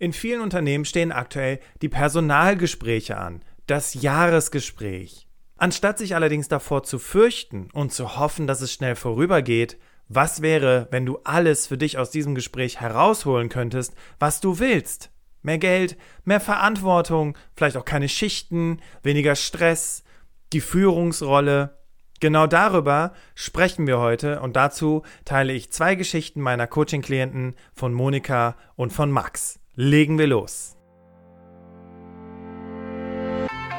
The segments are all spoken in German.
In vielen Unternehmen stehen aktuell die Personalgespräche an, das Jahresgespräch. Anstatt sich allerdings davor zu fürchten und zu hoffen, dass es schnell vorübergeht, was wäre, wenn du alles für dich aus diesem Gespräch herausholen könntest, was du willst? Mehr Geld, mehr Verantwortung, vielleicht auch keine Schichten, weniger Stress, die Führungsrolle. Genau darüber sprechen wir heute und dazu teile ich zwei Geschichten meiner Coaching-Klienten von Monika und von Max. Legen wir los!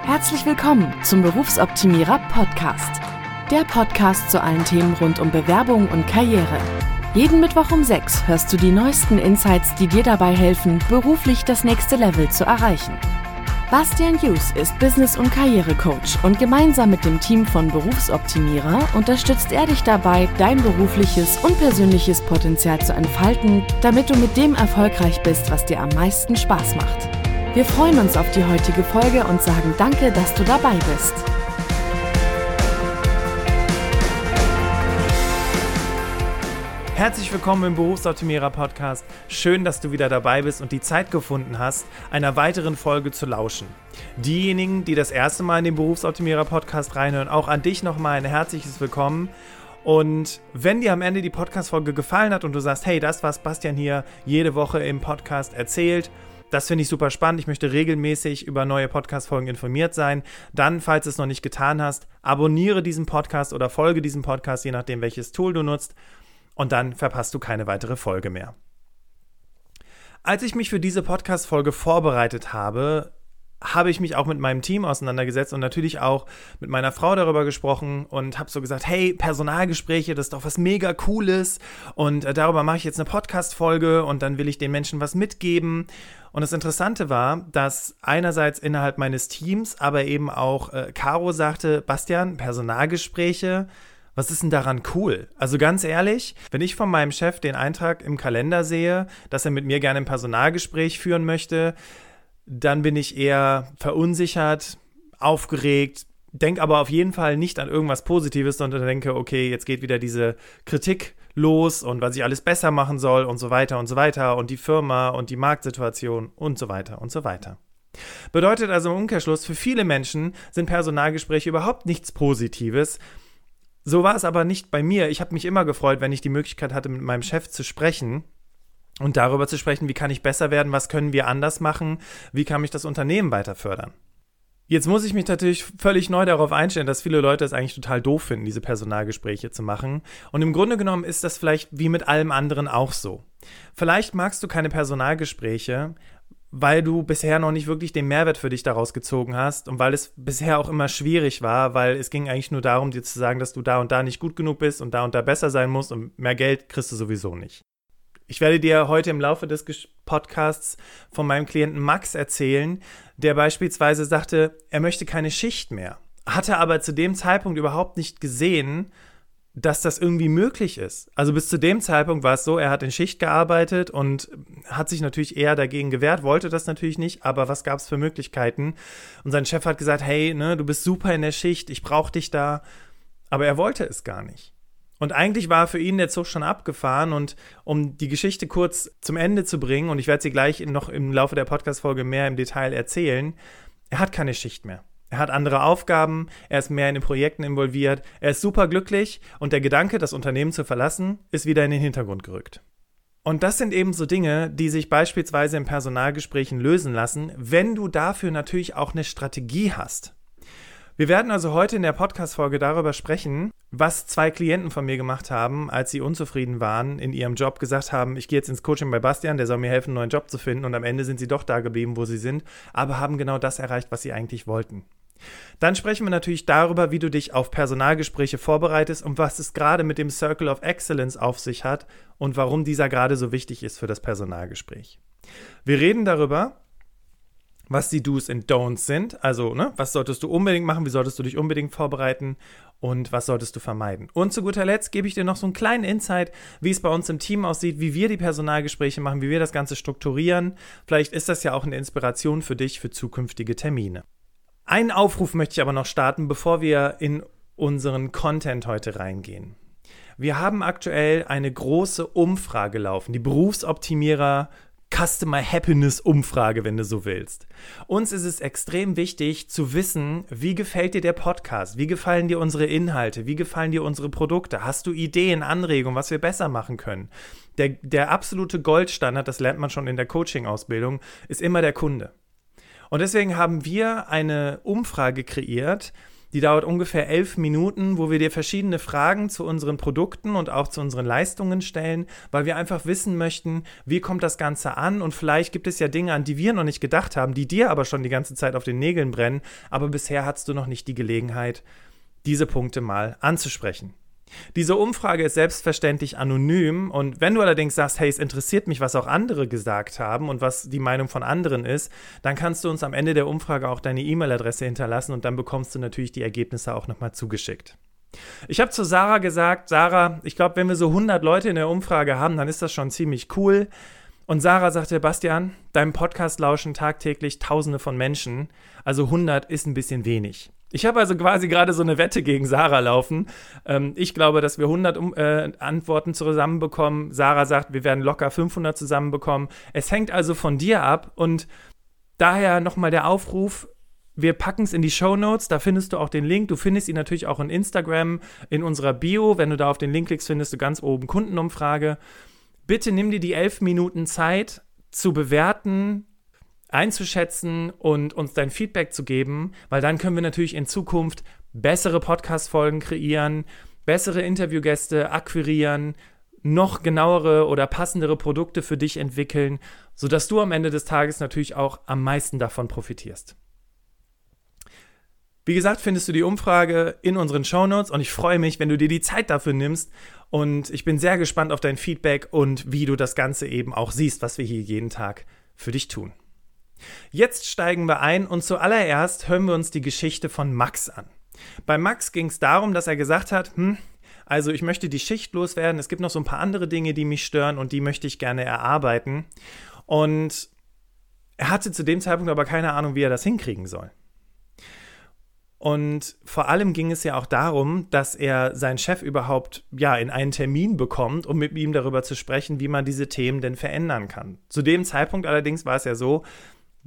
Herzlich willkommen zum Berufsoptimierer Podcast. Der Podcast zu allen Themen rund um Bewerbung und Karriere. Jeden Mittwoch um 6 hörst du die neuesten Insights, die dir dabei helfen, beruflich das nächste Level zu erreichen. Bastian Hughes ist Business- und Karrierecoach und gemeinsam mit dem Team von Berufsoptimierer unterstützt er dich dabei, dein berufliches und persönliches Potenzial zu entfalten, damit du mit dem erfolgreich bist, was dir am meisten Spaß macht. Wir freuen uns auf die heutige Folge und sagen danke, dass du dabei bist. Herzlich willkommen im Berufsoptimierer Podcast. Schön, dass du wieder dabei bist und die Zeit gefunden hast, einer weiteren Folge zu lauschen. Diejenigen, die das erste Mal in den Berufsoptimierer Podcast reinhören, auch an dich nochmal ein herzliches Willkommen. Und wenn dir am Ende die Podcast-Folge gefallen hat und du sagst, hey, das, was Bastian hier jede Woche im Podcast erzählt, das finde ich super spannend. Ich möchte regelmäßig über neue Podcast-Folgen informiert sein. Dann, falls du es noch nicht getan hast, abonniere diesen Podcast oder folge diesem Podcast, je nachdem, welches Tool du nutzt. Und dann verpasst du keine weitere Folge mehr. Als ich mich für diese Podcast-Folge vorbereitet habe, habe ich mich auch mit meinem Team auseinandergesetzt und natürlich auch mit meiner Frau darüber gesprochen und habe so gesagt, hey, Personalgespräche, das ist doch was mega Cooles und darüber mache ich jetzt eine Podcast-Folge und dann will ich den Menschen was mitgeben. Und das Interessante war, dass einerseits innerhalb meines Teams, aber eben auch Caro sagte, Bastian, Personalgespräche, was ist denn daran cool? Also ganz ehrlich, wenn ich von meinem Chef den Eintrag im Kalender sehe, dass er mit mir gerne ein Personalgespräch führen möchte, dann bin ich eher verunsichert, aufgeregt, denke aber auf jeden Fall nicht an irgendwas Positives, sondern denke, okay, jetzt geht wieder diese Kritik los und was ich alles besser machen soll und so weiter und die Firma und die Marktsituation und so weiter und so weiter. Bedeutet also im Umkehrschluss, für viele Menschen sind Personalgespräche überhaupt nichts Positives. So war es aber nicht bei mir. Ich habe mich immer gefreut, wenn ich die Möglichkeit hatte, mit meinem Chef zu sprechen und darüber zu sprechen, wie kann ich besser werden, was können wir anders machen, wie kann mich das Unternehmen weiter fördern. Jetzt muss ich mich natürlich völlig neu darauf einstellen, dass viele Leute es eigentlich total doof finden, diese Personalgespräche zu machen. Und im Grunde genommen ist das vielleicht wie mit allem anderen auch so. Vielleicht magst du keine Personalgespräche, weil du bisher noch nicht wirklich den Mehrwert für dich daraus gezogen hast und weil es bisher auch immer schwierig war, weil es ging eigentlich nur darum, dir zu sagen, dass du da und da nicht gut genug bist und da besser sein musst und mehr Geld kriegst du sowieso nicht. Ich werde dir heute im Laufe des Podcasts von meinem Klienten Max erzählen, der beispielsweise sagte, er möchte keine Schicht mehr, hatte aber zu dem Zeitpunkt überhaupt nicht gesehen, dass das irgendwie möglich ist. Also bis zu dem Zeitpunkt war es so, er hat in Schicht gearbeitet und hat sich natürlich eher dagegen gewehrt, wollte das natürlich nicht, aber was gab es für Möglichkeiten? Und sein Chef hat gesagt, hey, ne, du bist super in der Schicht, ich brauche dich da. Aber er wollte es gar nicht. Und eigentlich war für ihn der Zug schon abgefahren und um die Geschichte kurz zum Ende zu bringen, und ich werde sie gleich noch im Laufe der Podcast-Folge mehr im Detail erzählen, er hat keine Schicht mehr. Er hat andere Aufgaben, er ist mehr in den Projekten involviert, er ist super glücklich und der Gedanke, das Unternehmen zu verlassen, ist wieder in den Hintergrund gerückt. Und das sind eben so Dinge, die sich beispielsweise in Personalgesprächen lösen lassen, wenn du dafür natürlich auch eine Strategie hast. Wir werden also heute in der Podcast-Folge darüber sprechen, was zwei Klienten von mir gemacht haben, als sie unzufrieden waren in ihrem Job, gesagt haben, ich gehe jetzt ins Coaching bei Bastian, der soll mir helfen, einen neuen Job zu finden und am Ende sind sie doch da geblieben, wo sie sind, aber haben genau das erreicht, was sie eigentlich wollten. Dann sprechen wir natürlich darüber, wie du dich auf Personalgespräche vorbereitest und was es gerade mit dem Circle of Excellence auf sich hat und warum dieser gerade so wichtig ist für das Personalgespräch. Wir reden darüber, was die Do's und Don'ts sind, also was solltest du unbedingt machen, wie solltest du dich unbedingt vorbereiten und was solltest du vermeiden. Und zu guter Letzt gebe ich dir noch so einen kleinen Insight, wie es bei uns im Team aussieht, wie wir die Personalgespräche machen, wie wir das Ganze strukturieren. Vielleicht ist das ja auch eine Inspiration für dich für zukünftige Termine. Einen Aufruf möchte ich aber noch starten, bevor wir in unseren Content heute reingehen. Wir haben aktuell eine große Umfrage laufen. Die Berufsoptimierer Customer Happiness Umfrage, wenn du so willst. Uns ist es extrem wichtig zu wissen, wie gefällt dir der Podcast, wie gefallen dir unsere Inhalte, wie gefallen dir unsere Produkte, hast du Ideen, Anregungen, was wir besser machen können. Der absolute Goldstandard, das lernt man schon in der Coaching-Ausbildung, ist immer der Kunde. Und deswegen haben wir eine Umfrage kreiert, die dauert ungefähr 11 Minuten, wo wir dir verschiedene Fragen zu unseren Produkten und auch zu unseren Leistungen stellen, weil wir einfach wissen möchten, wie kommt das Ganze an und vielleicht gibt es ja Dinge, an die wir noch nicht gedacht haben, die dir aber schon die ganze Zeit auf den Nägeln brennen, aber bisher hattest du noch nicht die Gelegenheit, diese Punkte mal anzusprechen. Diese Umfrage ist selbstverständlich anonym und wenn du allerdings sagst, hey, es interessiert mich, was auch andere gesagt haben und was die Meinung von anderen ist, dann kannst du uns am Ende der Umfrage auch deine E-Mail-Adresse hinterlassen und dann bekommst du natürlich die Ergebnisse auch nochmal zugeschickt. Ich habe zu Sarah gesagt, Sarah, ich glaube, wenn wir so 100 Leute in der Umfrage haben, dann ist das schon ziemlich cool. Und Sarah sagte, Bastian, deinem Podcast lauschen tagtäglich Tausende von Menschen, also 100 ist ein bisschen wenig. Ich habe also quasi gerade so eine Wette gegen Sarah laufen. Ich glaube, dass wir 100 Antworten zusammenbekommen. Sarah sagt, wir werden locker 500 zusammenbekommen. Es hängt also von dir ab und daher nochmal der Aufruf, wir packen es in die Shownotes, da findest du auch den Link. Du findest ihn natürlich auch in Instagram, in unserer Bio. Wenn du da auf den Link klickst, findest du ganz oben Kundenumfrage. Bitte nimm dir die 11 Minuten Zeit zu bewerten, einzuschätzen und uns dein Feedback zu geben, weil dann können wir natürlich in Zukunft bessere Podcast-Folgen kreieren, bessere Interviewgäste akquirieren, noch genauere oder passendere Produkte für dich entwickeln, sodass du am Ende des Tages natürlich auch am meisten davon profitierst. Wie gesagt, findest du die Umfrage in unseren Shownotes und ich freue mich, wenn du dir die Zeit dafür nimmst und ich bin sehr gespannt auf dein Feedback und wie du das Ganze eben auch siehst, was wir hier jeden Tag für dich tun. Jetzt steigen wir ein und zuallererst hören wir uns die Geschichte von Max an. Bei Max ging es darum, dass er gesagt hat, also ich möchte die Schicht loswerden, es gibt noch so ein paar andere Dinge, die mich stören und die möchte ich gerne erarbeiten. Und er hatte zu dem Zeitpunkt aber keine Ahnung, wie er das hinkriegen soll. Und vor allem ging es ja auch darum, dass er seinen Chef überhaupt ja in einen Termin bekommt, um mit ihm darüber zu sprechen, wie man diese Themen denn verändern kann. Zu dem Zeitpunkt allerdings war es ja so,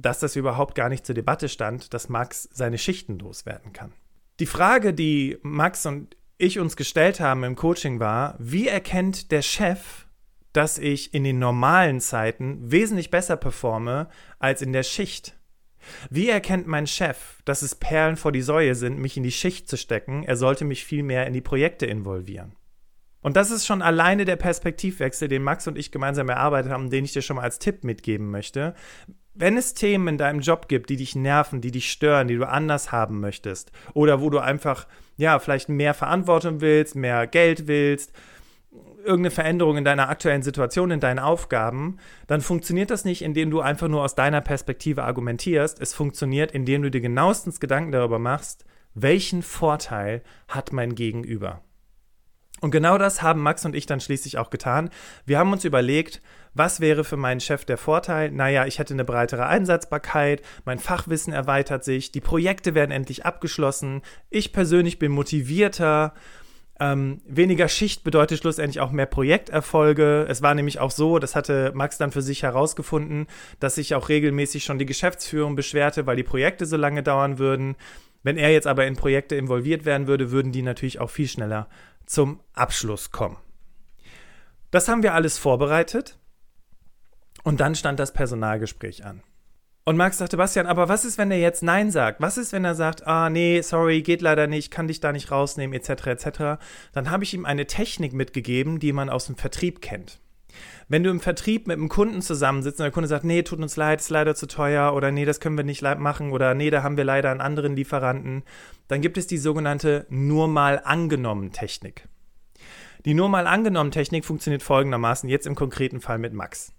dass das überhaupt gar nicht zur Debatte stand, dass Max seine Schichten loswerden kann. Die Frage, die Max und ich uns gestellt haben im Coaching war, wie erkennt der Chef, dass ich in den normalen Zeiten wesentlich besser performe als in der Schicht? Wie erkennt mein Chef, dass es Perlen vor die Säue sind, mich in die Schicht zu stecken? Er sollte mich viel mehr in die Projekte involvieren. Und das ist schon alleine der Perspektivwechsel, den Max und ich gemeinsam erarbeitet haben, den ich dir schon mal als Tipp mitgeben möchte. Wenn es Themen in deinem Job gibt, die dich nerven, die dich stören, die du anders haben möchtest oder wo du einfach, ja, vielleicht mehr Verantwortung willst, mehr Geld willst, irgendeine Veränderung in deiner aktuellen Situation, in deinen Aufgaben, dann funktioniert das nicht, indem du einfach nur aus deiner Perspektive argumentierst. Es funktioniert, indem du dir genauestens Gedanken darüber machst, welchen Vorteil hat mein Gegenüber. Und genau das haben Max und ich dann schließlich auch getan. Wir haben uns überlegt, was wäre für meinen Chef der Vorteil? Naja, ich hätte eine breitere Einsatzbarkeit, mein Fachwissen erweitert sich, die Projekte werden endlich abgeschlossen, ich persönlich bin motivierter, weniger Schicht bedeutet schlussendlich auch mehr Projekterfolge. Es war nämlich auch so, das hatte Max dann für sich herausgefunden, dass sich auch regelmäßig schon die Geschäftsführung beschwerte, weil die Projekte so lange dauern würden. Wenn er jetzt aber in Projekte involviert werden würde, würden die natürlich auch viel schneller zum Abschluss kommen. Das haben wir alles vorbereitet und dann stand das Personalgespräch an. Und Max sagte, Bastian, aber was ist, wenn er jetzt Nein sagt? Was ist, wenn er sagt, nee, sorry, geht leider nicht, kann dich da nicht rausnehmen, etc., etc.? Dann habe ich ihm eine Technik mitgegeben, die man aus dem Vertrieb kennt. Wenn du im Vertrieb mit einem Kunden zusammensitzt und der Kunde sagt, nee, tut uns leid, ist leider zu teuer oder nee, das können wir nicht machen oder nee, da haben wir leider einen anderen Lieferanten, dann gibt es die sogenannte Nur-mal-angenommen-Technik. Die Nur-mal-angenommen-Technik funktioniert folgendermaßen, jetzt im konkreten Fall mit Max.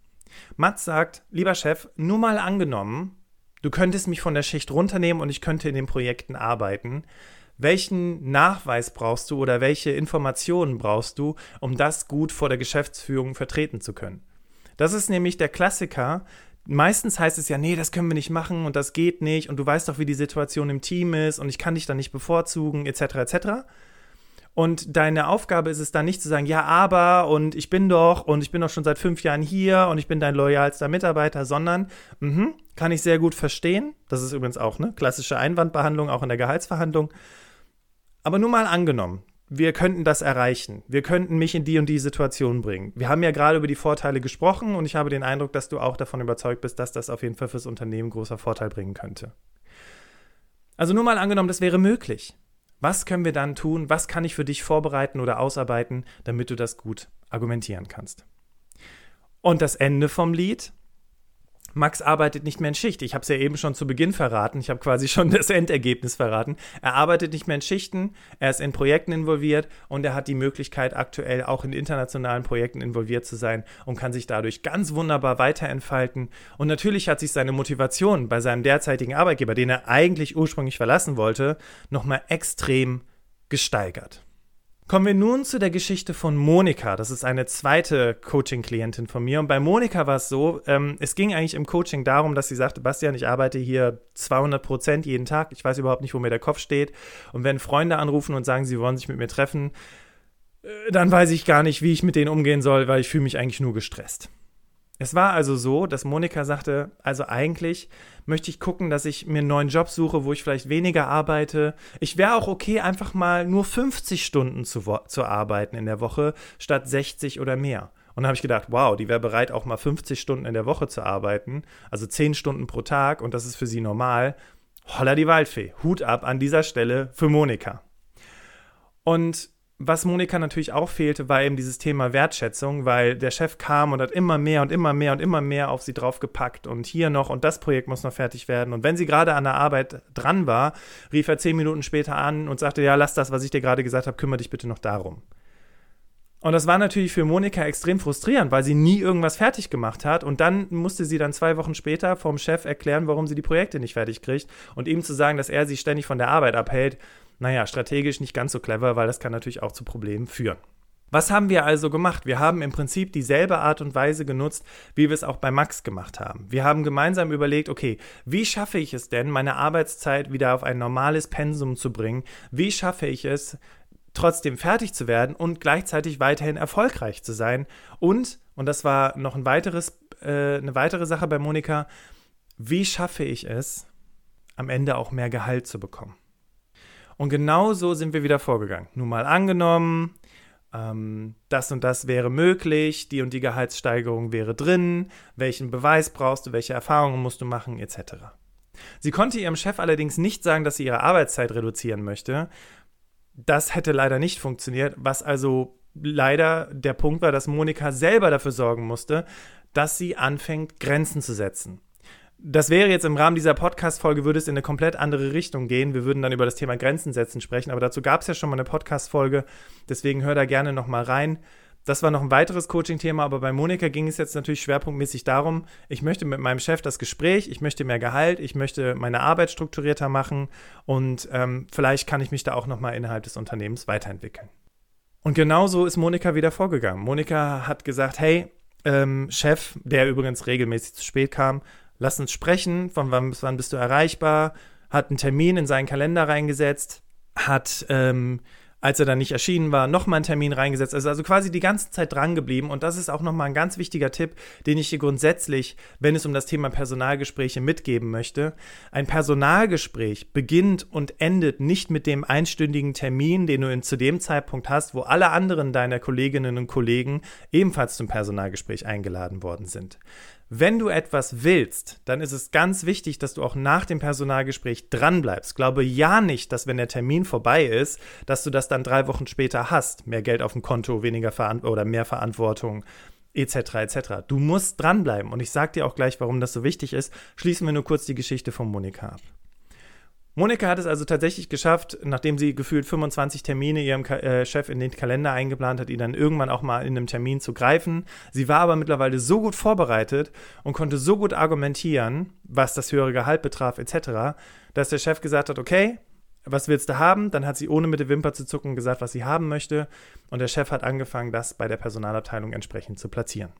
Max sagt, lieber Chef, nur mal angenommen, du könntest mich von der Schicht runternehmen und ich könnte in den Projekten arbeiten. Welchen Nachweis brauchst du oder welche Informationen brauchst du, um das gut vor der Geschäftsführung vertreten zu können? Das ist nämlich der Klassiker. Meistens heißt es ja, nee, das können wir nicht machen und das geht nicht und du weißt doch, wie die Situation im Team ist und ich kann dich da nicht bevorzugen, etc., etc. Und deine Aufgabe ist es dann nicht zu sagen, ja, aber und ich bin doch schon seit 5 Jahren hier und ich bin dein loyalster Mitarbeiter, sondern, kann ich sehr gut verstehen. Das ist übrigens auch eine klassische Einwandbehandlung, auch in der Gehaltsverhandlung. Aber nur mal angenommen, wir könnten das erreichen. Wir könnten mich in die und die Situation bringen. Wir haben ja gerade über die Vorteile gesprochen und ich habe den Eindruck, dass du auch davon überzeugt bist, dass das auf jeden Fall fürs Unternehmen großer Vorteil bringen könnte. Also nur mal angenommen, das wäre möglich. Was können wir dann tun? Was kann ich für dich vorbereiten oder ausarbeiten, damit du das gut argumentieren kannst? Und das Ende vom Lied? Max arbeitet nicht mehr in Schicht. Ich habe es ja eben schon zu Beginn verraten. Ich habe quasi schon das Endergebnis verraten. Er arbeitet nicht mehr in Schichten, er ist in Projekten involviert und er hat die Möglichkeit, aktuell auch in internationalen Projekten involviert zu sein und kann sich dadurch ganz wunderbar weiterentfalten. Und natürlich hat sich seine Motivation bei seinem derzeitigen Arbeitgeber, den er eigentlich ursprünglich verlassen wollte, nochmal extrem gesteigert. Kommen wir nun zu der Geschichte von Monika. Das ist eine zweite Coaching-Klientin von mir. Und bei Monika war es so, es ging eigentlich im Coaching darum, dass sie sagte, Bastian, ich arbeite hier 200% jeden Tag. Ich weiß überhaupt nicht, wo mir der Kopf steht. Und wenn Freunde anrufen und sagen, sie wollen sich mit mir treffen, dann weiß ich gar nicht, wie ich mit denen umgehen soll, weil ich fühle mich eigentlich nur gestresst. Es war also so, dass Monika sagte, also eigentlich möchte ich gucken, dass ich mir einen neuen Job suche, wo ich vielleicht weniger arbeite. Ich wäre auch okay, einfach mal nur 50 Stunden zu arbeiten in der Woche, statt 60 oder mehr. Und da habe ich gedacht, wow, die wäre bereit, auch mal 50 Stunden in der Woche zu arbeiten, also 10 Stunden pro Tag und das ist für sie normal. Holla die Waldfee, Hut ab an dieser Stelle für Monika. Und was Monika natürlich auch fehlte, war eben dieses Thema Wertschätzung, weil der Chef kam und hat immer mehr und immer mehr und immer mehr auf sie draufgepackt und hier noch und das Projekt muss noch fertig werden. Und wenn sie gerade an der Arbeit dran war, rief er 10 Minuten später an und sagte, ja, lass das, was ich dir gerade gesagt habe, kümmere dich bitte noch darum. Und das war natürlich für Monika extrem frustrierend, weil sie nie irgendwas fertig gemacht hat und dann musste sie dann 2 Wochen später vom Chef erklären, warum sie die Projekte nicht fertig kriegt und ihm zu sagen, dass er sie ständig von der Arbeit abhält. Naja, strategisch nicht ganz so clever, weil das kann natürlich auch zu Problemen führen. Was haben wir also gemacht? Wir haben im Prinzip dieselbe Art und Weise genutzt, wie wir es auch bei Max gemacht haben. Wir haben gemeinsam überlegt, okay, wie schaffe ich es denn, meine Arbeitszeit wieder auf ein normales Pensum zu bringen? Wie schaffe ich es, trotzdem fertig zu werden und gleichzeitig weiterhin erfolgreich zu sein? Und das war noch eine weitere Sache bei Monika, wie schaffe ich es, am Ende auch mehr Gehalt zu bekommen? Und genau so sind wir wieder vorgegangen. Nun mal angenommen, das und das wäre möglich, die und die Gehaltssteigerung wäre drin, welchen Beweis brauchst du, welche Erfahrungen musst du machen, etc. Sie konnte ihrem Chef allerdings nicht sagen, dass sie ihre Arbeitszeit reduzieren möchte. Das hätte leider nicht funktioniert, was also leider der Punkt war, dass Monika selber dafür sorgen musste, dass sie anfängt, Grenzen zu setzen. Das wäre jetzt im Rahmen dieser Podcast-Folge, würde es in eine komplett andere Richtung gehen. Wir würden dann über das Thema Grenzen setzen sprechen, aber dazu gab es ja schon mal eine Podcast-Folge, deswegen hör da gerne nochmal rein. Das war noch ein weiteres Coaching-Thema, aber bei Monika ging es jetzt natürlich schwerpunktmäßig darum, ich möchte mit meinem Chef das Gespräch, ich möchte mehr Gehalt, ich möchte meine Arbeit strukturierter machen und vielleicht kann ich mich da auch nochmal innerhalb des Unternehmens weiterentwickeln. Und genauso ist Monika wieder vorgegangen. Monika hat gesagt, hey, Chef, der übrigens regelmäßig zu spät kam, lass uns sprechen, von wann bis wann bist du erreichbar, hat einen Termin in seinen Kalender reingesetzt, hat, als er dann nicht erschienen war, nochmal einen Termin reingesetzt, also quasi die ganze Zeit dran geblieben und das ist auch nochmal ein ganz wichtiger Tipp, den ich dir grundsätzlich, wenn es um das Thema Personalgespräche mitgeben möchte. Ein Personalgespräch beginnt und endet nicht mit dem einstündigen Termin, den du zu dem Zeitpunkt hast, wo alle anderen deiner Kolleginnen und Kollegen ebenfalls zum Personalgespräch eingeladen worden sind. Wenn du etwas willst, dann ist es ganz wichtig, dass du auch nach dem Personalgespräch dranbleibst. Glaube ja nicht, dass wenn der Termin vorbei ist, dass du das dann 3 Wochen später hast. Mehr Geld auf dem Konto, weniger oder mehr Verantwortung, etc. etc. Du musst dranbleiben und ich sage dir auch gleich, warum das so wichtig ist. Schließen wir nur kurz die Geschichte von Monika ab. Monika hat es also tatsächlich geschafft, nachdem sie gefühlt 25 Termine ihrem Chef in den Kalender eingeplant hat, ihn dann irgendwann auch mal in einem Termin zu greifen. Sie war aber mittlerweile so gut vorbereitet und konnte so gut argumentieren, was das höhere Gehalt betraf etc., dass der Chef gesagt hat, okay, was willst du haben? Dann hat sie ohne mit der Wimper zu zucken gesagt, was sie haben möchte und der Chef hat angefangen, das bei der Personalabteilung entsprechend zu platzieren.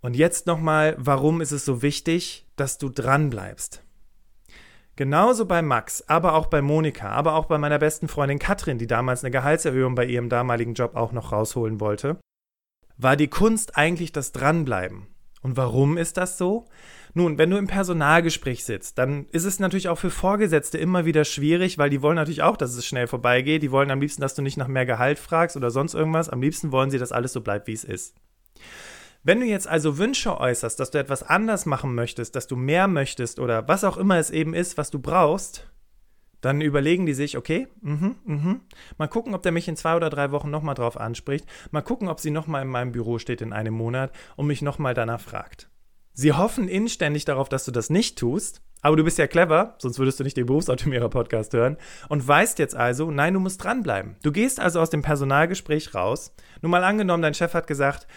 Und jetzt nochmal, warum ist es so wichtig, dass du dranbleibst? Genauso bei Max, aber auch bei Monika, aber auch bei meiner besten Freundin Katrin, die damals eine Gehaltserhöhung bei ihrem damaligen Job auch noch rausholen wollte, war die Kunst eigentlich das Dranbleiben. Und warum ist das so? Nun, wenn du im Personalgespräch sitzt, dann ist es natürlich auch für Vorgesetzte immer wieder schwierig, weil die wollen natürlich auch, dass es schnell vorbeigeht. Die wollen am liebsten, dass du nicht nach mehr Gehalt fragst oder sonst irgendwas. Am liebsten wollen sie, dass alles so bleibt, wie es ist. Wenn du jetzt also Wünsche äußerst, dass du etwas anders machen möchtest, dass du mehr möchtest oder was auch immer es eben ist, was du brauchst, dann überlegen die sich, okay, mal gucken, ob der mich in 2 oder 3 Wochen nochmal drauf anspricht, mal gucken, ob sie nochmal in meinem Büro steht in einem Monat und mich nochmal danach fragt. Sie hoffen inständig darauf, dass du das nicht tust, aber du bist ja clever, sonst würdest du nicht den Berufsoptimierer-Podcast hören und weißt jetzt also, nein, du musst dranbleiben. Du gehst also aus dem Personalgespräch raus. Nun mal angenommen, dein Chef hat gesagt,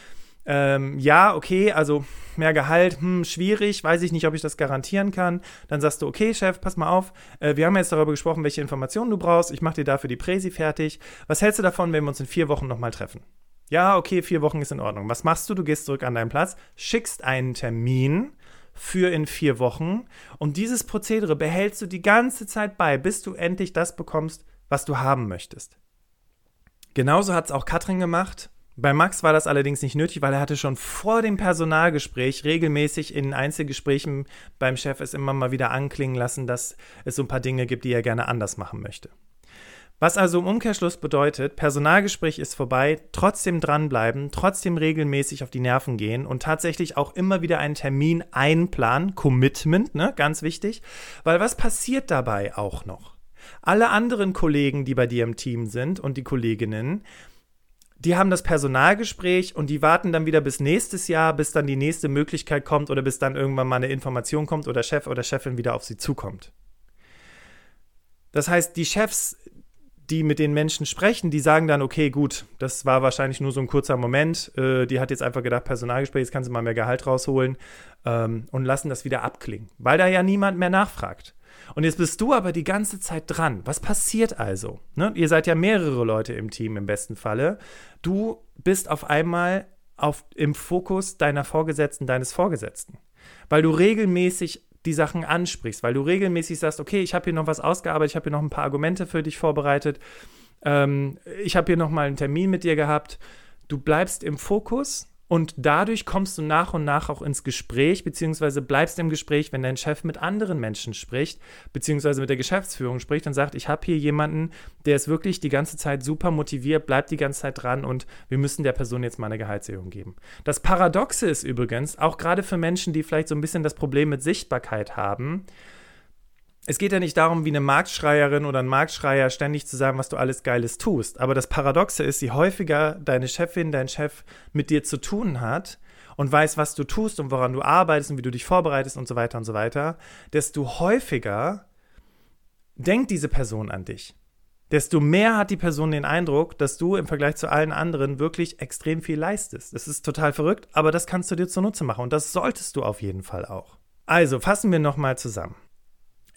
ja, okay, also mehr Gehalt, schwierig, weiß ich nicht, ob ich das garantieren kann. Dann sagst du, okay, Chef, pass mal auf, wir haben jetzt darüber gesprochen, welche Informationen du brauchst, ich mache dir dafür die Präsi fertig. Was hältst du davon, wenn wir uns in 4 Wochen nochmal treffen? Ja, okay, 4 Wochen ist in Ordnung. Was machst du? Du gehst zurück an deinen Platz, schickst einen Termin für in 4 Wochen und dieses Prozedere behältst du die ganze Zeit bei, bis du endlich das bekommst, was du haben möchtest. Genauso hat es auch Katrin gemacht. Bei Max war das allerdings nicht nötig, weil er hatte schon vor dem Personalgespräch regelmäßig in Einzelgesprächen beim Chef es immer mal wieder anklingen lassen, dass es so ein paar Dinge gibt, die er gerne anders machen möchte. Was also im Umkehrschluss bedeutet, Personalgespräch ist vorbei, trotzdem dranbleiben, trotzdem regelmäßig auf die Nerven gehen und tatsächlich auch immer wieder einen Termin einplanen, Commitment, ne, ganz wichtig, weil was passiert dabei auch noch? Alle anderen Kollegen, die bei dir im Team sind und die Kolleginnen, die haben das Personalgespräch und die warten dann wieder bis nächstes Jahr, bis dann die nächste Möglichkeit kommt oder bis dann irgendwann mal eine Information kommt oder Chef oder Chefin wieder auf sie zukommt. Das heißt, die Chefs, die mit den Menschen sprechen, die sagen dann, okay, gut, das war wahrscheinlich nur so ein kurzer Moment, die hat jetzt einfach gedacht, Personalgespräch, jetzt kann sie mal mehr Gehalt rausholen und lassen das wieder abklingen, weil da ja niemand mehr nachfragt. Und jetzt bist du aber die ganze Zeit dran. Was passiert also? Ne? Ihr seid ja mehrere Leute im Team im besten Falle. Du bist auf einmal im Fokus deiner Vorgesetzten, deines Vorgesetzten. Weil du regelmäßig die Sachen ansprichst, weil du regelmäßig sagst, okay, ich habe hier noch was ausgearbeitet, ich habe hier noch ein paar Argumente für dich vorbereitet, ich habe hier noch mal einen Termin mit dir gehabt. Du bleibst im Fokus. Und dadurch kommst du nach und nach auch ins Gespräch, beziehungsweise bleibst im Gespräch, wenn dein Chef mit anderen Menschen spricht, beziehungsweise mit der Geschäftsführung spricht und sagt, ich habe hier jemanden, der ist wirklich die ganze Zeit super motiviert, bleibt die ganze Zeit dran und wir müssen der Person jetzt mal eine Gehaltserhöhung geben. Das Paradoxe ist übrigens, auch gerade für Menschen, die vielleicht so ein bisschen das Problem mit Sichtbarkeit haben, es geht ja nicht darum, wie eine Marktschreierin oder ein Marktschreier ständig zu sagen, was du alles Geiles tust. Aber das Paradoxe ist, je häufiger deine Chefin, dein Chef mit dir zu tun hat und weiß, was du tust und woran du arbeitest und wie du dich vorbereitest und so weiter, desto häufiger denkt diese Person an dich. Desto mehr hat die Person den Eindruck, dass du im Vergleich zu allen anderen wirklich extrem viel leistest. Das ist total verrückt, aber das kannst du dir zunutze machen und das solltest du auf jeden Fall auch. Also fassen wir nochmal zusammen.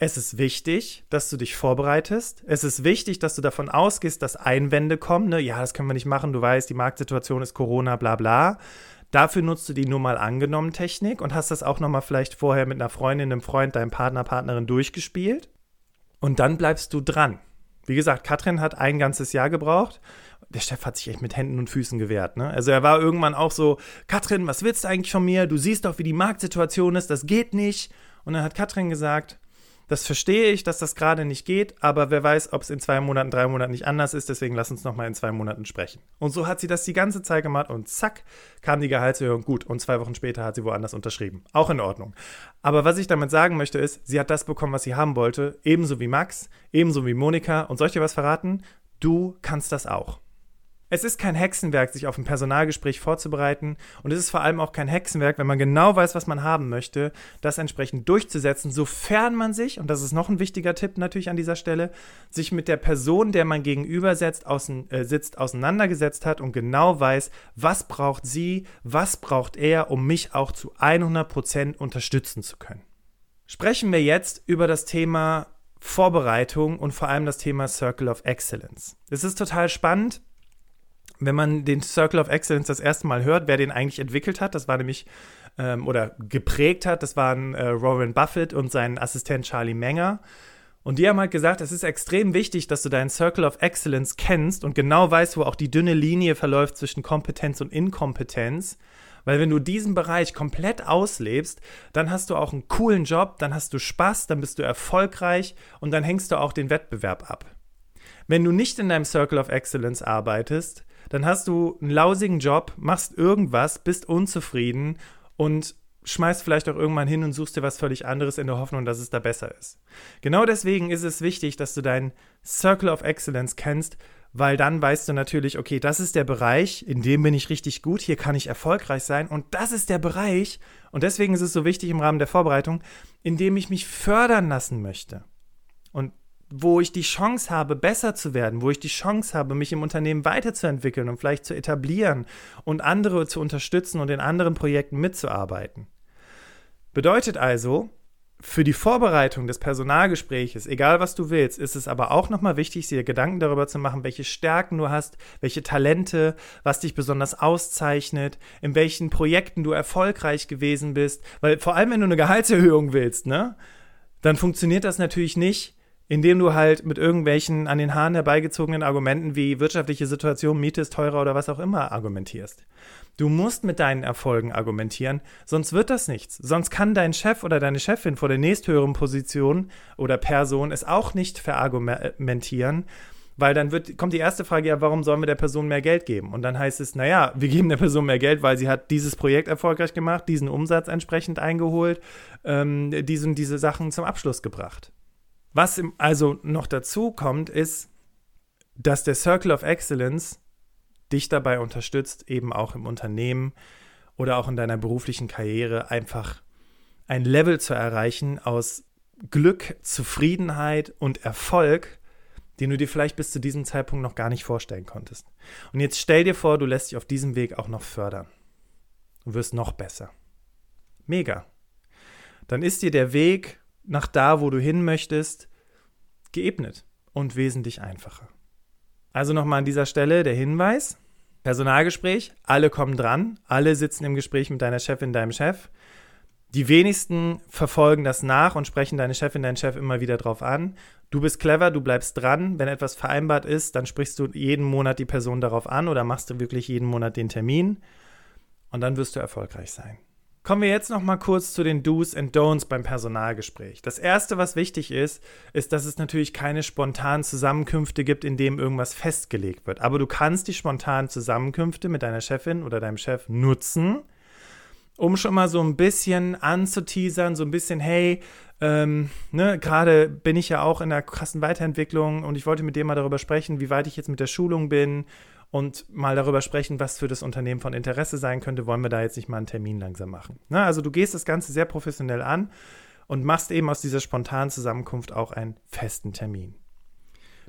Es ist wichtig, dass du dich vorbereitest. Es ist wichtig, dass du davon ausgehst, dass Einwände kommen. Ne? Ja, das können wir nicht machen, du weißt, die Marktsituation ist Corona, bla bla. Dafür nutzt du die nur mal angenommen Technik und hast das auch nochmal vielleicht vorher mit einer Freundin, einem Freund, deinem Partner, Partnerin durchgespielt. Und dann bleibst du dran. Wie gesagt, Katrin hat ein ganzes Jahr gebraucht. Der Chef hat sich echt mit Händen und Füßen gewehrt. Ne? Also er war irgendwann auch so, Katrin, was willst du eigentlich von mir? Du siehst doch, wie die Marktsituation ist, das geht nicht. Und dann hat Katrin gesagt, das verstehe ich, dass das gerade nicht geht, aber wer weiß, ob es in 2 Monaten, 3 Monaten nicht anders ist, deswegen lass uns nochmal in 2 Monaten sprechen. Und so hat sie das die ganze Zeit gemacht und zack, kam die Gehaltserhöhung, gut, und 2 Wochen später hat sie woanders unterschrieben. Auch in Ordnung. Aber was ich damit sagen möchte ist, sie hat das bekommen, was sie haben wollte, ebenso wie Max, ebenso wie Monika. Und soll ich dir was verraten? Du kannst das auch. Es ist kein Hexenwerk, sich auf ein Personalgespräch vorzubereiten und es ist vor allem auch kein Hexenwerk, wenn man genau weiß, was man haben möchte, das entsprechend durchzusetzen, sofern man sich, und das ist noch ein wichtiger Tipp natürlich an dieser Stelle, sich mit der Person, der man gegenüber sitzt, auseinandergesetzt hat und genau weiß, was braucht sie, was braucht er, um mich auch zu 100% unterstützen zu können. Sprechen wir jetzt über das Thema Vorbereitung und vor allem das Thema Circle of Excellence. Es ist total spannend. Wenn man den Circle of Excellence das erste Mal hört, wer den eigentlich entwickelt hat, das war nämlich oder geprägt hat. Das waren Warren Buffett und sein Assistent Charlie Menger. Und die haben halt gesagt, es ist extrem wichtig, dass du deinen Circle of Excellence kennst und genau weißt, wo auch die dünne Linie verläuft zwischen Kompetenz und Inkompetenz. Weil wenn du diesen Bereich komplett auslebst, dann hast du auch einen coolen Job, dann hast du Spaß, dann bist du erfolgreich und dann hängst du auch den Wettbewerb ab. Wenn du nicht in deinem Circle of Excellence arbeitest, dann hast du einen lausigen Job, machst irgendwas, bist unzufrieden und schmeißt vielleicht auch irgendwann hin und suchst dir was völlig anderes in der Hoffnung, dass es da besser ist. Genau deswegen ist es wichtig, dass du deinen Circle of Excellence kennst, weil dann weißt du natürlich, okay, das ist der Bereich, in dem bin ich richtig gut, hier kann ich erfolgreich sein und das ist der Bereich, und deswegen ist es so wichtig im Rahmen der Vorbereitung, in dem ich mich fördern lassen möchte und wo ich die Chance habe, besser zu werden, wo ich die Chance habe, mich im Unternehmen weiterzuentwickeln und vielleicht zu etablieren und andere zu unterstützen und in anderen Projekten mitzuarbeiten. Bedeutet also, für die Vorbereitung des Personalgespräches, egal was du willst, ist es aber auch nochmal wichtig, dir Gedanken darüber zu machen, welche Stärken du hast, welche Talente, was dich besonders auszeichnet, in welchen Projekten du erfolgreich gewesen bist. Weil vor allem, wenn du eine Gehaltserhöhung willst, ne, dann funktioniert das natürlich nicht, indem du halt mit irgendwelchen an den Haaren herbeigezogenen Argumenten wie wirtschaftliche Situation, Miete ist teurer oder was auch immer argumentierst. Du musst mit deinen Erfolgen argumentieren, sonst wird das nichts. Sonst kann dein Chef oder deine Chefin vor der nächsthöheren Position oder Person es auch nicht verargumentieren, weil dann kommt die erste Frage, ja, warum sollen wir der Person mehr Geld geben? Und dann heißt es, naja, wir geben der Person mehr Geld, weil sie hat dieses Projekt erfolgreich gemacht, diesen Umsatz entsprechend eingeholt, diese Sachen zum Abschluss gebracht. Was also noch dazu kommt, ist, dass der Circle of Excellence dich dabei unterstützt, eben auch im Unternehmen oder auch in deiner beruflichen Karriere einfach ein Level zu erreichen aus Glück, Zufriedenheit und Erfolg, den du dir vielleicht bis zu diesem Zeitpunkt noch gar nicht vorstellen konntest. Und jetzt stell dir vor, du lässt dich auf diesem Weg auch noch fördern und wirst noch besser. Mega. Dann ist dir der Weg nach da, wo du hin möchtest, geebnet und wesentlich einfacher. Also nochmal an dieser Stelle der Hinweis, Personalgespräch, alle kommen dran, alle sitzen im Gespräch mit deiner Chefin, deinem Chef. Die wenigsten verfolgen das nach und sprechen deine Chefin, deinen Chef immer wieder drauf an. Du bist clever, du bleibst dran. Wenn etwas vereinbart ist, dann sprichst du jeden Monat die Person darauf an oder machst du wirklich jeden Monat den Termin und dann wirst du erfolgreich sein. Kommen wir jetzt noch mal kurz zu den Do's and Don'ts beim Personalgespräch. Das Erste, was wichtig ist, dass es natürlich keine spontanen Zusammenkünfte gibt, in denen irgendwas festgelegt wird. Aber du kannst die spontanen Zusammenkünfte mit deiner Chefin oder deinem Chef nutzen, um schon mal so ein bisschen anzuteasern, so ein bisschen, hey, gerade bin ich ja auch in einer krassen Weiterentwicklung und ich wollte mit dir mal darüber sprechen, wie weit ich jetzt mit der Schulung bin. Und mal darüber sprechen, was für das Unternehmen von Interesse sein könnte, wollen wir da jetzt nicht mal einen Termin langsam machen. Na, also du gehst das Ganze sehr professionell an und machst eben aus dieser spontanen Zusammenkunft auch einen festen Termin.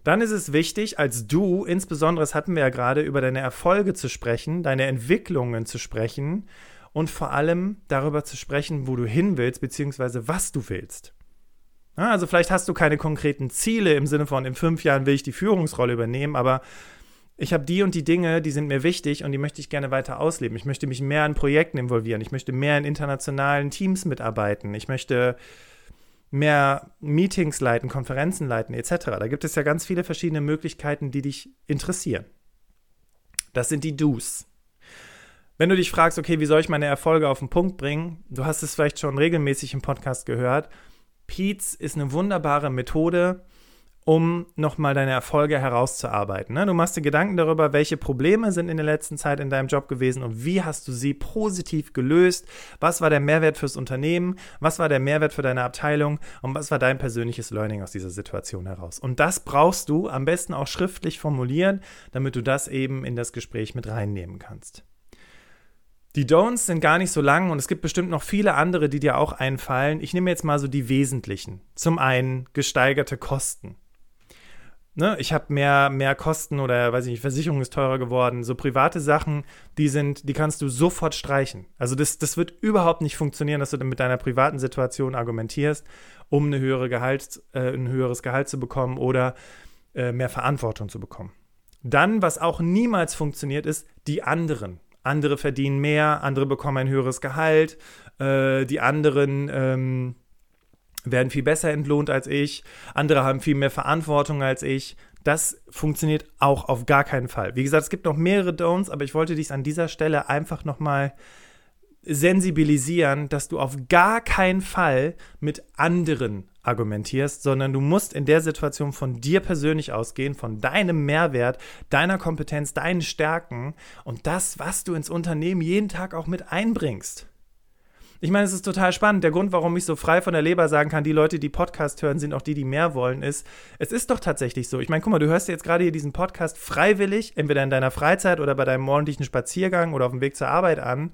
Dann ist es wichtig, als Du, insbesondere, das hatten wir ja gerade, über deine Erfolge zu sprechen, deine Entwicklungen zu sprechen und vor allem darüber zu sprechen, wo du hin willst, beziehungsweise was du willst. Na, also vielleicht hast du keine konkreten Ziele im Sinne von, in 5 Jahren will ich die Führungsrolle übernehmen, aber ich habe die und die Dinge, die sind mir wichtig und die möchte ich gerne weiter ausleben. Ich möchte mich mehr in Projekten involvieren. Ich möchte mehr in internationalen Teams mitarbeiten. Ich möchte mehr Meetings leiten, Konferenzen leiten etc. Da gibt es ja ganz viele verschiedene Möglichkeiten, die dich interessieren. Das sind die Do's. Wenn du dich fragst, okay, wie soll ich meine Erfolge auf den Punkt bringen? Du hast es vielleicht schon regelmäßig im Podcast gehört. PEETS ist eine wunderbare Methode, um nochmal deine Erfolge herauszuarbeiten. Du machst dir Gedanken darüber, welche Probleme sind in der letzten Zeit in deinem Job gewesen und wie hast du sie positiv gelöst, was war der Mehrwert fürs Unternehmen, was war der Mehrwert für deine Abteilung und was war dein persönliches Learning aus dieser Situation heraus. Und das brauchst du am besten auch schriftlich formulieren, damit du das eben in das Gespräch mit reinnehmen kannst. Die Don'ts sind gar nicht so lang und es gibt bestimmt noch viele andere, die dir auch einfallen. Ich nehme jetzt mal so die wesentlichen. Zum einen gesteigerte Kosten. Ich habe mehr Kosten oder, weiß ich nicht, Versicherung ist teurer geworden. So private Sachen, die kannst du sofort streichen. Also das wird überhaupt nicht funktionieren, dass du mit deiner privaten Situation argumentierst, um ein höheres Gehalt zu bekommen oder mehr Verantwortung zu bekommen. Dann, was auch niemals funktioniert, ist die anderen. andere verdienen mehr, andere bekommen ein höheres Gehalt, die anderen werden viel besser entlohnt als ich, andere haben viel mehr Verantwortung als ich. Das funktioniert auch auf gar keinen Fall. Wie gesagt, es gibt noch mehrere Don'ts, aber ich wollte dich an dieser Stelle einfach nochmal sensibilisieren, dass du auf gar keinen Fall mit anderen argumentierst, sondern du musst in der Situation von dir persönlich ausgehen, von deinem Mehrwert, deiner Kompetenz, deinen Stärken und das, was du ins Unternehmen jeden Tag auch mit einbringst. Ich meine, es ist total spannend. Der Grund, warum ich so frei von der Leber sagen kann, die Leute, die Podcast hören, sind auch die, die mehr wollen, ist, es ist doch tatsächlich so. Ich meine, guck mal, du hörst jetzt gerade hier diesen Podcast freiwillig, entweder in deiner Freizeit oder bei deinem morgendlichen Spaziergang oder auf dem Weg zur Arbeit an,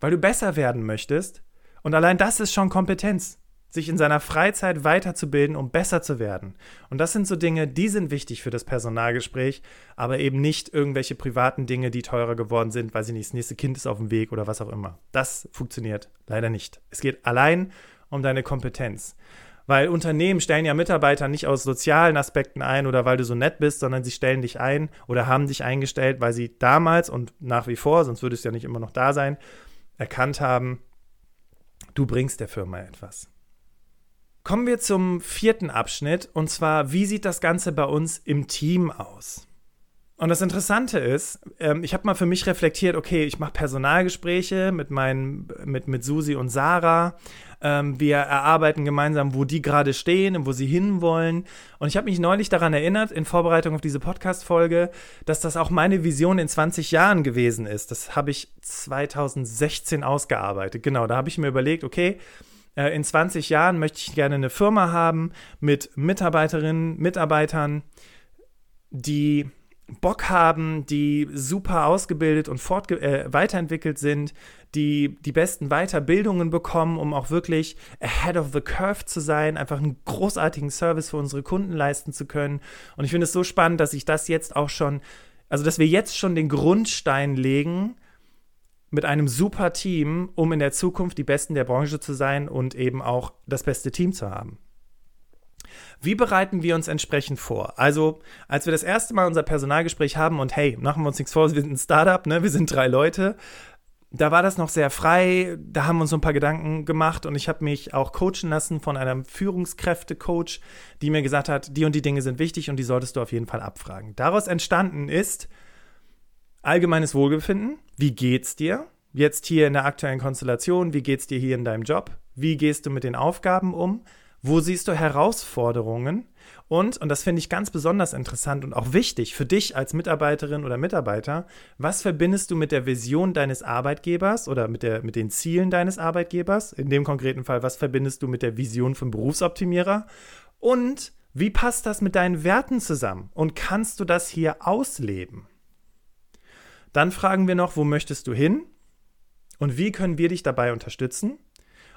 weil du besser werden möchtest. Und allein das ist schon Kompetenz, sich in seiner Freizeit weiterzubilden, um besser zu werden. Und das sind so Dinge, die sind wichtig für das Personalgespräch, aber eben nicht irgendwelche privaten Dinge, die teurer geworden sind, weil sie nicht, das nächste Kind ist auf dem Weg oder was auch immer. Das funktioniert leider nicht. Es geht allein um deine Kompetenz. Weil Unternehmen stellen ja Mitarbeiter nicht aus sozialen Aspekten ein oder weil du so nett bist, sondern sie stellen dich ein oder haben dich eingestellt, weil sie damals und nach wie vor, sonst würdest du ja nicht immer noch da sein, erkannt haben, du bringst der Firma etwas. Kommen wir zum 4. Abschnitt, und zwar, wie sieht das Ganze bei uns im Team aus? Und das Interessante ist, ich habe mal für mich reflektiert, okay, ich mache Personalgespräche mit Susi und Sarah. Wir erarbeiten gemeinsam, wo die gerade stehen und wo sie hinwollen. Und ich habe mich neulich daran erinnert, in Vorbereitung auf diese Podcast-Folge, dass das auch meine Vision in 20 Jahren gewesen ist. Das habe ich 2016 ausgearbeitet. Genau, da habe ich mir überlegt, okay, in 20 Jahren möchte ich gerne eine Firma haben mit Mitarbeiterinnen, Mitarbeitern, die Bock haben, die super ausgebildet und weiterentwickelt sind, die die besten Weiterbildungen bekommen, um auch wirklich ahead of the curve zu sein, einfach einen großartigen Service für unsere Kunden leisten zu können. Und ich finde es so spannend, dass ich das jetzt auch schon, also dass wir jetzt schon den Grundstein legen mit einem super Team, um in der Zukunft die Besten der Branche zu sein und eben auch das beste Team zu haben. Wie bereiten wir uns entsprechend vor? Also, als wir das erste Mal unser Personalgespräch haben und hey, machen wir uns nichts vor, wir sind ein Startup, ne? Wir sind 3 Leute, da war das noch sehr frei, da haben wir uns so ein paar Gedanken gemacht und ich habe mich auch coachen lassen von einem Führungskräftecoach, die mir gesagt hat, die und die Dinge sind wichtig und die solltest du auf jeden Fall abfragen. Daraus entstanden ist allgemeines Wohlbefinden, wie geht's dir jetzt hier in der aktuellen Konstellation, wie geht's dir hier in deinem Job, wie gehst du mit den Aufgaben um, wo siehst du Herausforderungen und das finde ich ganz besonders interessant und auch wichtig für dich als Mitarbeiterin oder Mitarbeiter, was verbindest du mit der Vision deines Arbeitgebers oder mit den Zielen deines Arbeitgebers, in dem konkreten Fall, was verbindest du mit der Vision vom Berufsoptimierer und wie passt das mit deinen Werten zusammen und kannst du das hier ausleben? Dann fragen wir noch, wo möchtest du hin und wie können wir dich dabei unterstützen?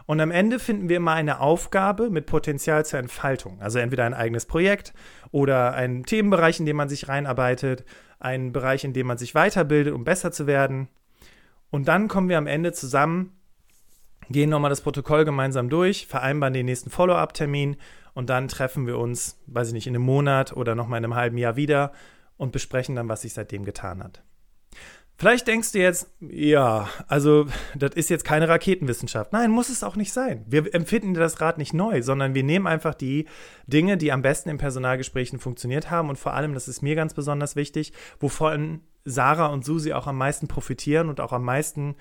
Und am Ende finden wir immer eine Aufgabe mit Potenzial zur Entfaltung. Also entweder ein eigenes Projekt oder einen Themenbereich, in dem man sich reinarbeitet, einen Bereich, in dem man sich weiterbildet, um besser zu werden. Und dann kommen wir am Ende zusammen, gehen nochmal das Protokoll gemeinsam durch, vereinbaren den nächsten Follow-up-Termin und dann treffen wir uns, weiß ich nicht, in einem Monat oder nochmal in einem halben Jahr wieder und besprechen dann, was sich seitdem getan hat. Vielleicht denkst du jetzt, ja, also das ist jetzt keine Raketenwissenschaft. Nein, muss es auch nicht sein. Wir empfinden das Rad nicht neu, sondern wir nehmen einfach die Dinge, die am besten in Personalgesprächen funktioniert haben und vor allem, das ist mir ganz besonders wichtig, wovon Sarah und Susi auch am meisten profitieren und auch am meisten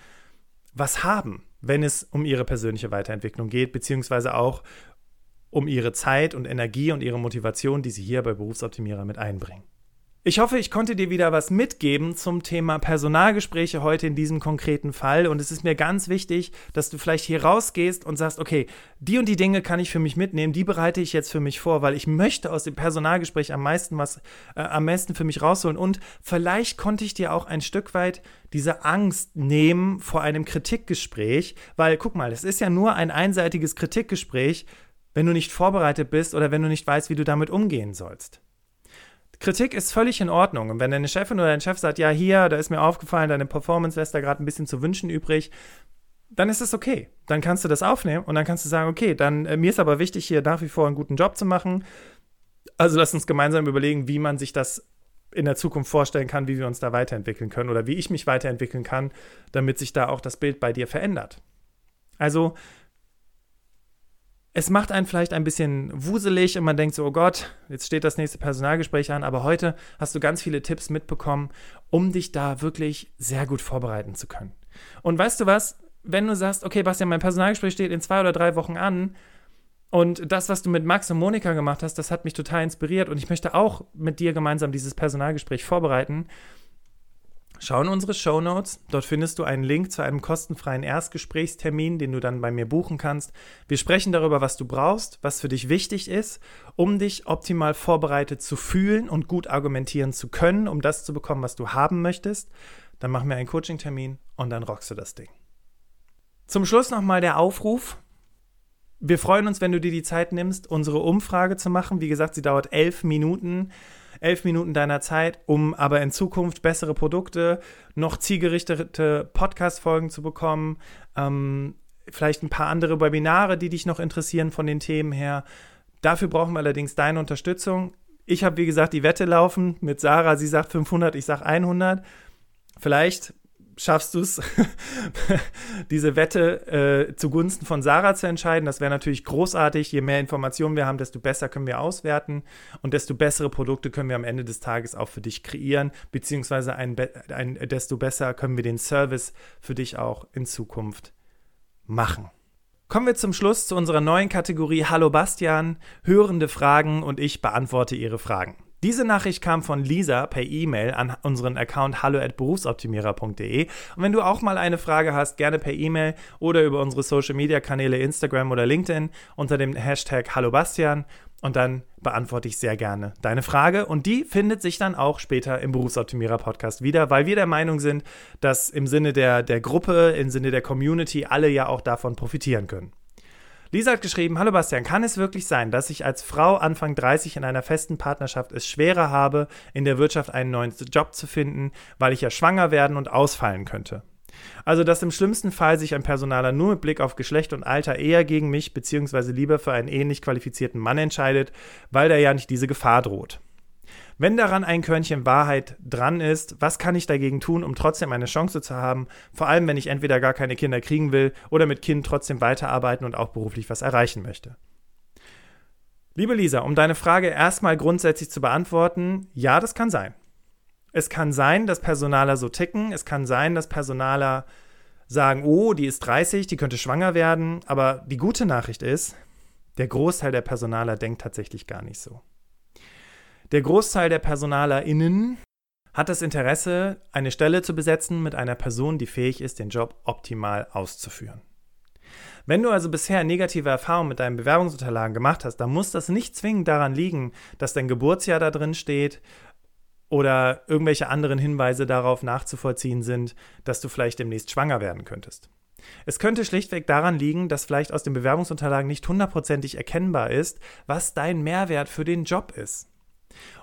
was haben, wenn es um ihre persönliche Weiterentwicklung geht, beziehungsweise auch um ihre Zeit und Energie und ihre Motivation, die sie hier bei Berufsoptimierer mit einbringen. Ich hoffe, ich konnte dir wieder was mitgeben zum Thema Personalgespräche heute in diesem konkreten Fall und es ist mir ganz wichtig, dass du vielleicht hier rausgehst und sagst, okay, die und die Dinge kann ich für mich mitnehmen, die bereite ich jetzt für mich vor, weil ich möchte aus dem Personalgespräch am meisten für mich rausholen und vielleicht konnte ich dir auch ein Stück weit diese Angst nehmen vor einem Kritikgespräch, weil guck mal, es ist ja nur ein einseitiges Kritikgespräch, wenn du nicht vorbereitet bist oder wenn du nicht weißt, wie du damit umgehen sollst. Kritik ist völlig in Ordnung und wenn deine Chefin oder dein Chef sagt, ja hier, da ist mir aufgefallen, deine Performance lässt da gerade ein bisschen zu wünschen übrig, dann ist es okay. Dann kannst du das aufnehmen und dann kannst du sagen, okay, dann mir ist aber wichtig, hier nach wie vor einen guten Job zu machen, also lass uns gemeinsam überlegen, wie man sich das in der Zukunft vorstellen kann, wie wir uns da weiterentwickeln können oder wie ich mich weiterentwickeln kann, damit sich da auch das Bild bei dir verändert. Also es macht einen vielleicht ein bisschen wuselig und man denkt so, oh Gott, jetzt steht das nächste Personalgespräch an, aber heute hast du ganz viele Tipps mitbekommen, um dich da wirklich sehr gut vorbereiten zu können. Und weißt du was, wenn du sagst, okay Bastian, mein Personalgespräch steht in 2 oder 3 Wochen an und das, was du mit Max und Monika gemacht hast, das hat mich total inspiriert und ich möchte auch mit dir gemeinsam dieses Personalgespräch vorbereiten, schau in unsere Shownotes, dort findest du einen Link zu einem kostenfreien Erstgesprächstermin, den du dann bei mir buchen kannst. Wir sprechen darüber, was du brauchst, was für dich wichtig ist, um dich optimal vorbereitet zu fühlen und gut argumentieren zu können, um das zu bekommen, was du haben möchtest. Dann machen wir einen Coaching-Termin und dann rockst du das Ding. Zum Schluss nochmal der Aufruf. Wir freuen uns, wenn du dir die Zeit nimmst, unsere Umfrage zu machen. Wie gesagt, sie dauert 11 Minuten. 11 Minuten deiner Zeit, um aber in Zukunft bessere Produkte, noch zielgerichtete Podcast-Folgen zu bekommen, vielleicht ein paar andere Webinare, die dich noch interessieren von den Themen her. Dafür brauchen wir allerdings deine Unterstützung. Ich habe, wie gesagt, die Wette laufen mit Sarah. Sie sagt 500, ich sage 100. Vielleicht schaffst du es, diese Wette zugunsten von Sarah zu entscheiden. Das wäre natürlich großartig. Je mehr Informationen wir haben, desto besser können wir auswerten und desto bessere Produkte können wir am Ende des Tages auch für dich kreieren, beziehungsweise desto besser können wir den Service für dich auch in Zukunft machen. Kommen wir zum Schluss zu unserer neuen Kategorie Hallo Bastian, hörende Fragen und ich beantworte Ihre Fragen. Diese Nachricht kam von Lisa per E-Mail an unseren Account hallo@berufsoptimierer.de und wenn du auch mal eine Frage hast, gerne per E-Mail oder über unsere Social-Media-Kanäle Instagram oder LinkedIn unter dem Hashtag hallobastian und dann beantworte ich sehr gerne deine Frage und die findet sich dann auch später im Berufsoptimierer-Podcast wieder, weil wir der Meinung sind, dass im Sinne der Gruppe, im Sinne der Community alle ja auch davon profitieren können. Lisa hat geschrieben, hallo Bastian, kann es wirklich sein, dass ich als Frau Anfang 30 in einer festen Partnerschaft es schwerer habe, in der Wirtschaft einen neuen Job zu finden, weil ich ja schwanger werden und ausfallen könnte? Also, dass im schlimmsten Fall sich ein Personaler nur mit Blick auf Geschlecht und Alter eher gegen mich bzw. lieber für einen ähnlich qualifizierten Mann entscheidet, weil da ja nicht diese Gefahr droht. Wenn daran ein Körnchen Wahrheit dran ist, was kann ich dagegen tun, um trotzdem eine Chance zu haben, vor allem wenn ich entweder gar keine Kinder kriegen will oder mit Kind trotzdem weiterarbeiten und auch beruflich was erreichen möchte? Liebe Lisa, um deine Frage erstmal grundsätzlich zu beantworten, ja, das kann sein. Es kann sein, dass Personaler so ticken, es kann sein, dass Personaler sagen, oh, die ist 30, die könnte schwanger werden, aber die gute Nachricht ist, der Großteil der Personaler denkt tatsächlich gar nicht so. Der Großteil der PersonalerInnen hat das Interesse, eine Stelle zu besetzen mit einer Person, die fähig ist, den Job optimal auszuführen. Wenn du also bisher negative Erfahrungen mit deinen Bewerbungsunterlagen gemacht hast, dann muss das nicht zwingend daran liegen, dass dein Geburtsjahr da drin steht oder irgendwelche anderen Hinweise darauf nachzuvollziehen sind, dass du vielleicht demnächst schwanger werden könntest. Es könnte schlichtweg daran liegen, dass vielleicht aus den Bewerbungsunterlagen nicht 100% erkennbar ist, was dein Mehrwert für den Job ist.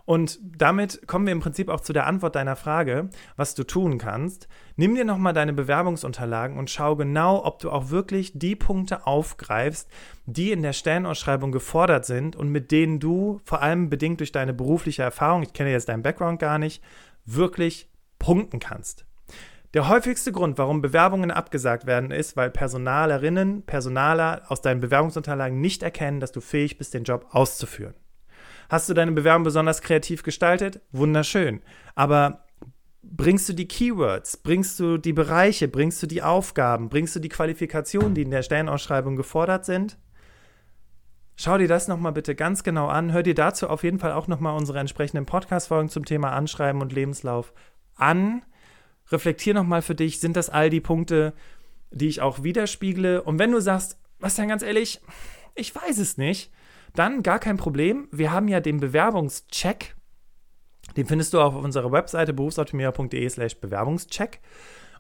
Und damit kommen wir im Prinzip auch zu der Antwort deiner Frage, was du tun kannst. Nimm dir nochmal deine Bewerbungsunterlagen und schau genau, ob du auch wirklich die Punkte aufgreifst, die in der Stellenausschreibung gefordert sind und mit denen du, vor allem bedingt durch deine berufliche Erfahrung, ich kenne jetzt deinen Background gar nicht, wirklich punkten kannst. Der häufigste Grund, warum Bewerbungen abgesagt werden, ist, weil Personalerinnen, Personaler aus deinen Bewerbungsunterlagen nicht erkennen, dass du fähig bist, den Job auszuführen. Hast du deine Bewerbung besonders kreativ gestaltet? Wunderschön. Aber bringst du die Keywords, bringst du die Bereiche, bringst du die Aufgaben, bringst du die Qualifikationen, die in der Stellenausschreibung gefordert sind? Schau dir das nochmal bitte ganz genau an. Hör dir dazu auf jeden Fall auch nochmal unsere entsprechenden Podcast-Folgen zum Thema Anschreiben und Lebenslauf an. Reflektier nochmal für dich, sind das all die Punkte, die ich auch widerspiegle? Und wenn du sagst, was denn ganz ehrlich, ich weiß es nicht, dann gar kein Problem, wir haben ja den Bewerbungscheck, den findest du auch auf unserer Webseite berufsoptimierer.de/Bewerbungscheck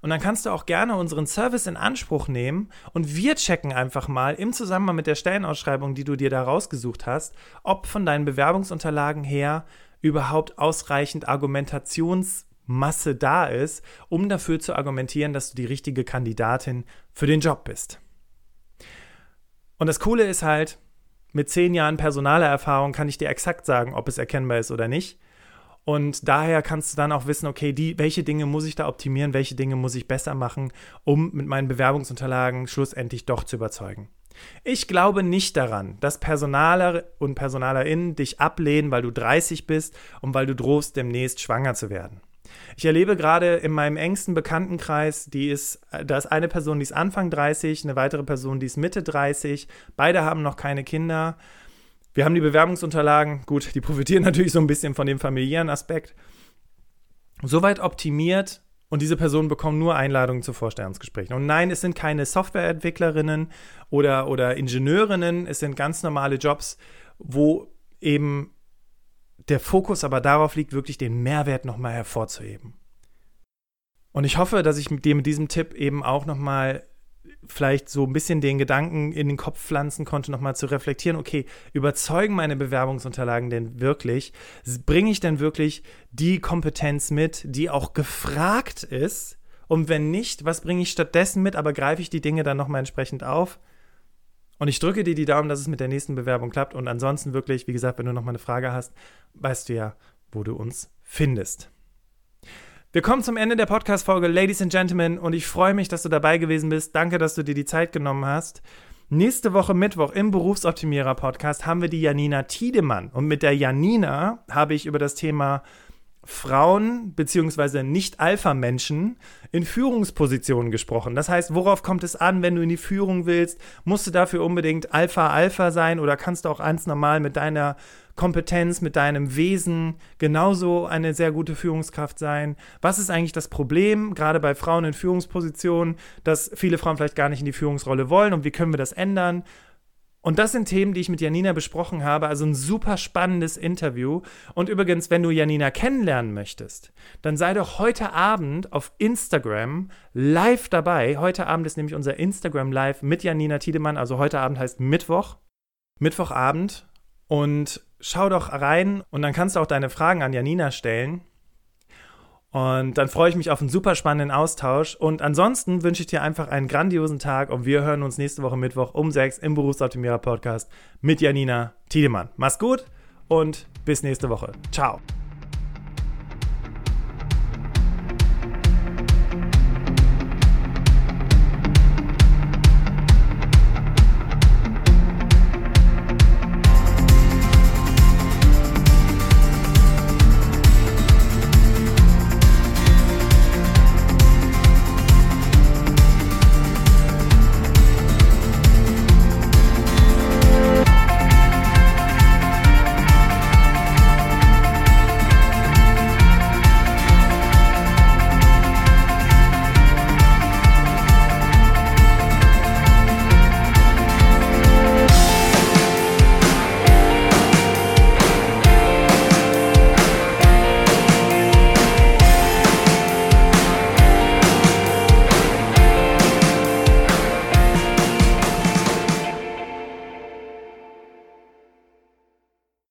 und dann kannst du auch gerne unseren Service in Anspruch nehmen und wir checken einfach mal im Zusammenhang mit der Stellenausschreibung, die du dir da rausgesucht hast, ob von deinen Bewerbungsunterlagen her überhaupt ausreichend Argumentationsmasse da ist, um dafür zu argumentieren, dass du die richtige Kandidatin für den Job bist. Und das Coole ist halt, mit 10 Jahren Personalerfahrung kann ich dir exakt sagen, ob es erkennbar ist oder nicht. Und daher kannst du dann auch wissen, okay, welche Dinge muss ich da optimieren, welche Dinge muss ich besser machen, um mit meinen Bewerbungsunterlagen schlussendlich doch zu überzeugen. Ich glaube nicht daran, dass Personaler und PersonalerInnen dich ablehnen, weil du 30 bist und weil du drohst, demnächst schwanger zu werden. Ich erlebe gerade in meinem engsten Bekanntenkreis, da ist eine Person, die ist Anfang 30, eine weitere Person, die ist Mitte 30, beide haben noch keine Kinder. Wir haben die Bewerbungsunterlagen, gut, die profitieren natürlich so ein bisschen von dem familiären Aspekt, soweit optimiert, und diese Personen bekommen nur Einladungen zu Vorstellungsgesprächen. Und nein, es sind keine Softwareentwicklerinnen oder Ingenieurinnen, es sind ganz normale Jobs, wo eben der Fokus aber darauf liegt, wirklich den Mehrwert nochmal hervorzuheben. Und ich hoffe, dass ich dir mit diesem Tipp eben auch nochmal vielleicht so ein bisschen den Gedanken in den Kopf pflanzen konnte, nochmal zu reflektieren, okay, überzeugen meine Bewerbungsunterlagen denn wirklich? Bringe ich denn wirklich die Kompetenz mit, die auch gefragt ist? Und wenn nicht, was bringe ich stattdessen mit, aber greife ich die Dinge dann nochmal entsprechend auf? Und ich drücke dir die Daumen, dass es mit der nächsten Bewerbung klappt, und ansonsten wirklich, wie gesagt, wenn du nochmal eine Frage hast, weißt du ja, wo du uns findest. Wir kommen zum Ende der Podcast-Folge, Ladies and Gentlemen, und ich freue mich, dass du dabei gewesen bist. Danke, dass du dir die Zeit genommen hast. Nächste Woche Mittwoch im Berufsoptimierer-Podcast haben wir die Janina Tiedemann. Und mit der Janina habe ich über das Thema Frauen bzw. Nicht-Alpha-Menschen in Führungspositionen gesprochen. Das heißt, worauf kommt es an, wenn du in die Führung willst? Musst du dafür unbedingt Alpha-Alpha sein oder kannst du auch ganz normal mit deiner Kompetenz, mit deinem Wesen genauso eine sehr gute Führungskraft sein? Was ist eigentlich das Problem, gerade bei Frauen in Führungspositionen, dass viele Frauen vielleicht gar nicht in die Führungsrolle wollen, und wie können wir das ändern? Und das sind Themen, die ich mit Janina besprochen habe, also ein super spannendes Interview. Und übrigens, wenn du Janina kennenlernen möchtest, dann sei doch heute Abend auf Instagram live dabei. Heute Abend ist nämlich unser Instagram Live mit Janina Tiedemann, also heute Abend heißt Mittwoch, Mittwochabend, und schau doch rein, und dann kannst du auch deine Fragen an Janina stellen. Und dann freue ich mich auf einen super spannenden Austausch. Und ansonsten wünsche ich dir einfach einen grandiosen Tag, und wir hören uns nächste Woche Mittwoch um 6 im Berufsoptimierer Podcast mit Janina Tiedemann. Mach's gut und bis nächste Woche. Ciao.